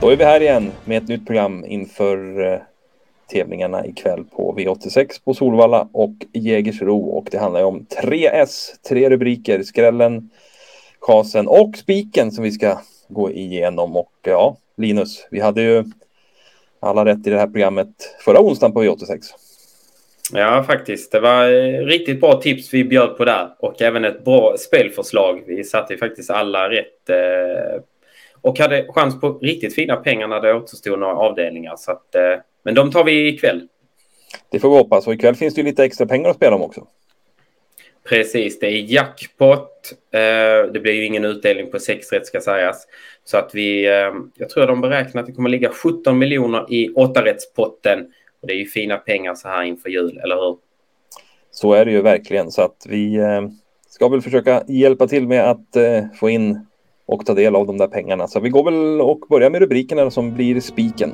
Då är vi här igen med ett nytt program inför tävlingarna ikväll på V86 på Solvalla och Jägersro. Och det handlar ju om 3S, tre rubriker, skrällen, chasen och spiken som vi ska gå igenom. Och ja, Linus, vi hade ju alla rätt i det här programmet förra onsdagen på V86. Ja, faktiskt. Det var riktigt bra tips vi bjöd på där och även ett bra spelförslag. Vi satte ju faktiskt alla rätt och hade chans på riktigt fina pengar när det återstod några avdelningar. Så att, men de tar vi ikväll. Det får vi hoppas. Och ikväll finns det ju lite extra pengar att spela om också. Precis, det är jackpot. Det blir ju ingen utdelning på 6 rätt ska sägas. Så att jag tror de beräknar att det kommer ligga 17 miljoner i 8-rättspotten. Och det är ju fina pengar så här inför jul, eller hur? Så är det ju verkligen. Så att vi ska väl försöka hjälpa till med att få in och ta del av de där pengarna. Så vi går väl och börjar med rubrikerna som blir spiken.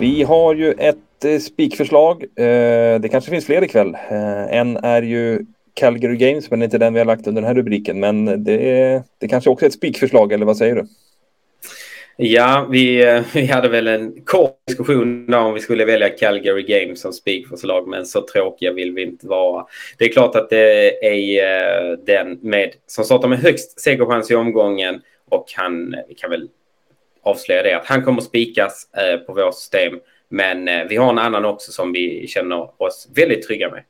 Vi har ju ett spikförslag. Det kanske finns fler ikväll. En är ju Calgary Games, men inte den vi har lagt under den här rubriken. Men det kanske också är ett spikförslag, eller vad säger du? Ja, vi hade väl en kort diskussion om vi skulle välja Calgary Games som spikförslag, men så tråkiga vill vi inte vara. Det är klart att det är den som startar med högst segerchans i omgången, och vi kan väl avslöja det att han kommer spikas på vårt system, men vi har en annan också som vi känner oss väldigt trygga med.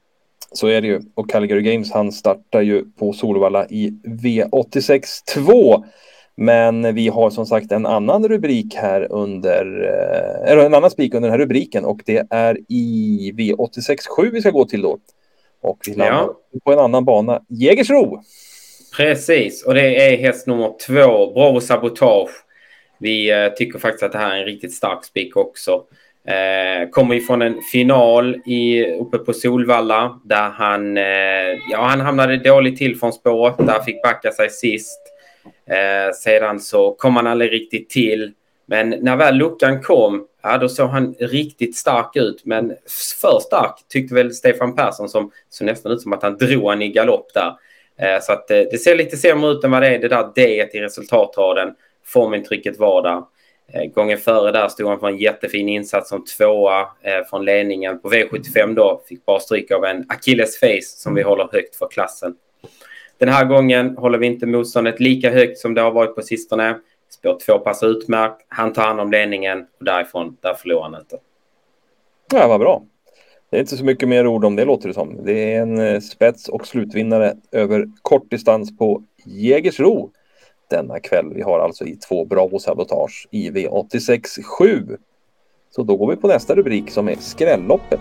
Så är det ju, och Calgary Games han startar ju på Solvalla i V86-2. Men vi har som sagt en annan rubrik här eller en annan spik under den här rubriken, och det är i V86-7 vi ska gå till då. Och vi landar på en annan bana, Jägersro. Precis, och det är häst nummer 2, Bravo Sabotage. Vi tycker faktiskt att det här är en riktigt stark spik också. Kommer ifrån en final uppe på Solvalla där han hamnade dåligt till från spår 8, fick backa sig sist. Sedan så kom han aldrig riktigt till, men när väl luckan kom, då såg han riktigt stark ut, men för stark tyckte väl Stefan Persson, som så nästan ut som att han drog han i galopp där. Så att det ser lite sämre ut än vad det är, det där D-et i resultatraden. Formintrycket var där. Gången före där stod han för en jättefin insats som tvåa från ledningen på V75 då. Fick bara stryk av en Achilles Face som vi håller högt för klassen. Den här gången håller vi inte motståndet lika högt som det har varit på sistone. Spår 2 passar utmärkt. Han tar hand om ledningen och där förlorar han inte. Ja, vad bra. Det är inte så mycket mer ord om det, låter det som. Det är en spets och slutvinnare över kortdistans på Jägersro denna kväll. Vi har alltså i 2 Bravo Sabotage i V86-7. Så då går vi på nästa rubrik som är skrälloppet.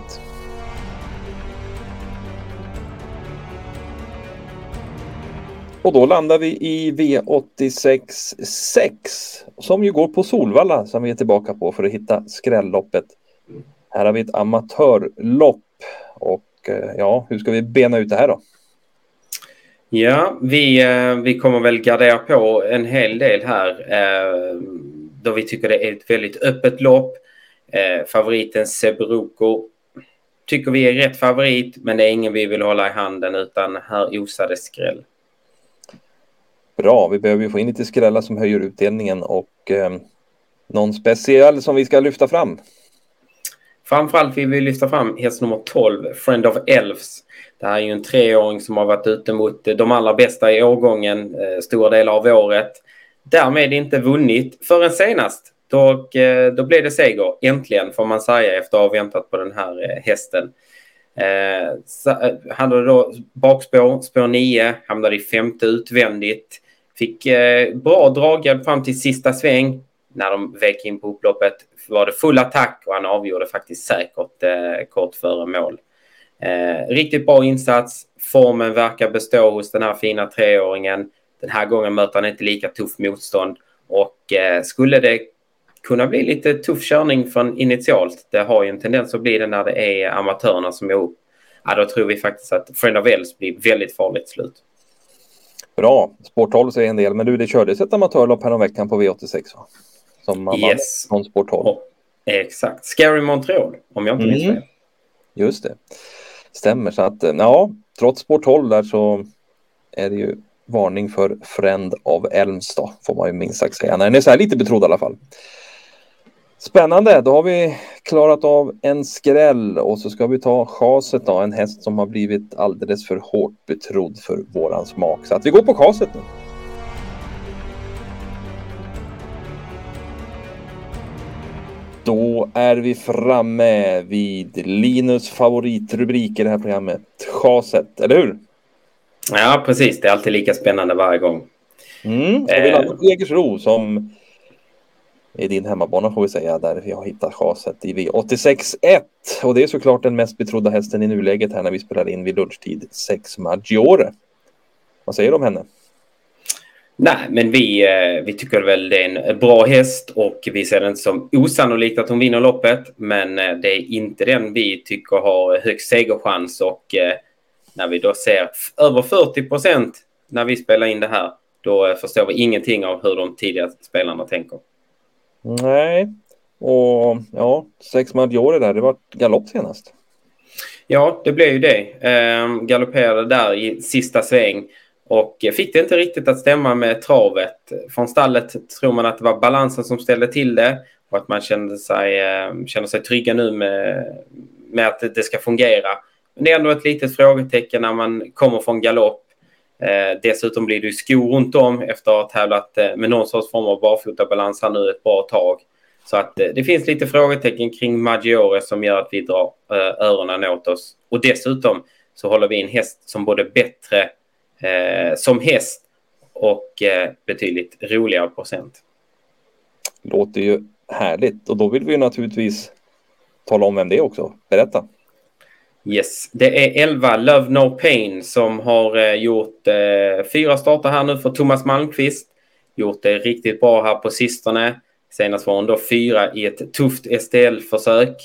Och då landar vi i V86-6 som ju går på Solvalla, som vi är tillbaka på för att hitta skrälloppet. Här har vi ett amatörlopp, och ja, hur ska vi bena ut det här då? Ja, vi kommer väl gardera på en hel del här då vi tycker det är ett väldigt öppet lopp. Favoriten Sebruko tycker vi är rätt favorit, men det är ingen vi vill hålla i handen, utan här osade skräll. Bra, vi behöver ju få in lite skrällar som höjer utdelningen, och någon speciell som vi ska lyfta fram. Framförallt vill vi lyfta fram häst nummer 12, Friend of Elves. Det här är ju en 3-åring som har varit ute mot de allra bästa i årgången stora delar av året. Därmed inte vunnit förrän senast. Då blev det seger, äntligen får man säga, efter att ha väntat på den här hästen. Handlade då bakspår, spår 9, hamnade i 5:e utvändigt. Fick bra draghjälp fram till sista sväng. När de vek in på upploppet var det full attack, och han avgjorde faktiskt säkert kort före mål. Riktigt bra insats. Formen verkar bestå hos den här fina 3-åringen. Den här gången möter han inte lika tuff motstånd, och skulle det kunna bli lite tuff körning från initialt, det har ju en tendens att bli det när det är amatörerna som är upp, då tror vi faktiskt att Friend of Elves blir väldigt farligt slut. Bra, Sport 12 säger en del, men det kördes ett amatörlopp häromveckan på V86 va? Som man vann från Sport 12. Oh, exakt, Scary Montreal om jag inte minns fel. Just det, stämmer. Så att, ja, trots Sport 12 där så är det ju varning för Friend of Elves då, får man ju minst sagt säga. Den är så här lite betrodd i alla fall. Spännande, då har vi klarat av en skräll och så ska vi ta chaset då, en häst som har blivit alldeles för hårt betrodd för våran smak. Så att vi går på chaset nu. Då är vi framme vid Linus favoritrubrik i det här programmet, chaset, eller hur? Ja, precis. Det är alltid lika spännande varje gång. Mm. Jag vill ha Egersro som i din hemmabana får vi säga, där vi har hittat chaset i V86.1. Och det är såklart den mest betrodda hästen i nuläget här när vi spelar in vid lunchtid, Sex Maggiore. Vad säger du om henne? Nej, men vi tycker väl det är en bra häst och vi ser den som osannolikt att hon vinner loppet. Men det är inte den vi tycker har högst segerchans och när vi då ser över 40% när vi spelar in det här, då förstår vi ingenting av hur de tidiga spelarna tänker. Nej, och ja, Sex Maggiore där, det var galopp senast. Ja, det blev ju det. Galopperade där i sista sväng och fick det inte riktigt att stämma med travet. Från stallet tror man att det var balansen som ställde till det och att man känner sig trygga nu med att det ska fungera. Men det är ändå ett litet frågetecken när man kommer från galopp. Dessutom blir det ju skor runt om efter att ha tävlat med någon sorts form av barfotabalans här nu ett bra tag. Så att det finns lite frågetecken kring Maggiore som gör att vi drar öronen åt oss. Och dessutom så håller vi en häst som både bättre som häst och betydligt roligare procent. Låter ju härligt. Och då vill vi ju naturligtvis tala om vem det är också. Berätta. Yes, det är Elva Love No Pain som har gjort 4 starter här nu för Thomas Malmqvist. Gjort det riktigt bra här på sistone. Senast var hon då 4 i ett tufft STL-försök.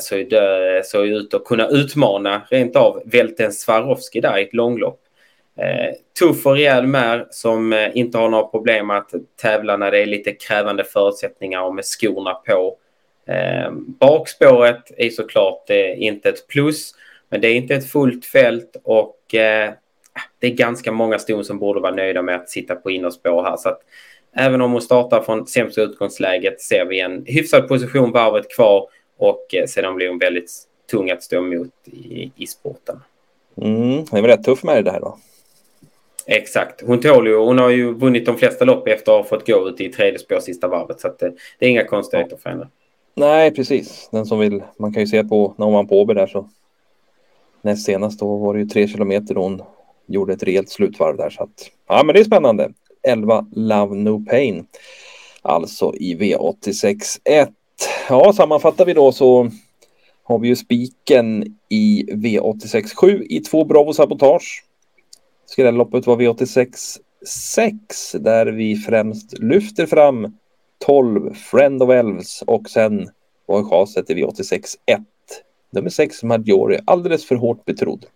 Så det såg ut att kunna utmana rent av Veltens Swarovski där i ett långlopp. Tuff och rejäl mär som inte har några problem att tävla när det är lite krävande förutsättningar och med skorna på. Bakspåret är såklart inte ett plus, men det är inte ett fullt fält och det är ganska många ston som borde vara nöjda med att sitta på innerspår här, så att även om hon startar från sämsta utgångsläget ser vi en hyfsad position varvet kvar och sedan blir hon väldigt tung att stå emot i sporten. Det är väl rätt tuff med det här då? Exakt, hon har ju vunnit de flesta lopp efter att ha fått gå ut i tredje spår sista varvet, så att det är inga konstigheter för henne. Nej, precis. Den som vill, man kan ju se på när hon var på Åby där så näst senast då var det ju 3 kilometer och hon gjorde ett rejält slutvarv där, så att ja, men det är spännande. 11 Love No Pain alltså i V86.1. Ja, sammanfattar vi då så har vi ju spiken i V86.7 i 2 Bravo Sabotage. Skrälloppet var V86.6 där vi främst lyfter fram 12 Friend of Elves och sen var chaset i V86.1 nummer 6 Maggiore alldeles för hårt betrodd.